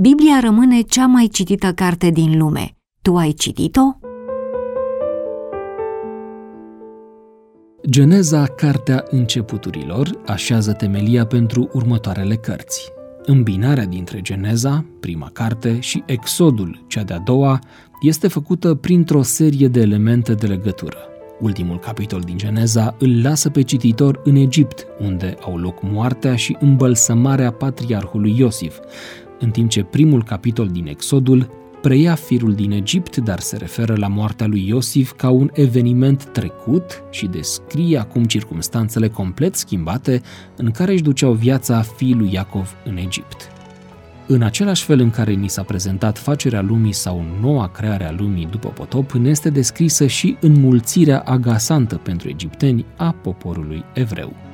Biblia rămâne cea mai citită carte din lume. Tu ai citit-o? Geneza, Cartea Începuturilor, așează temelia pentru următoarele cărți. Îmbinarea dintre Geneza, prima carte, și Exodul, cea de-a doua, este făcută printr-o serie de elemente de legătură. Ultimul capitol din Geneza îl lasă pe cititor în Egipt, unde au loc moartea și îmbălsămarea patriarhului Iosif, în timp ce primul capitol din Exodul preia firul din Egipt, dar se referă la moartea lui Iosif ca un eveniment trecut și descrie acum circumstanțele complet schimbate în care își duceau viața fiii lui Iacov în Egipt. În același fel în care ni s-a prezentat facerea lumii sau noua creare a lumii după potop, ne este descrisă și înmulțirea agasantă pentru egipteni a poporului evreu.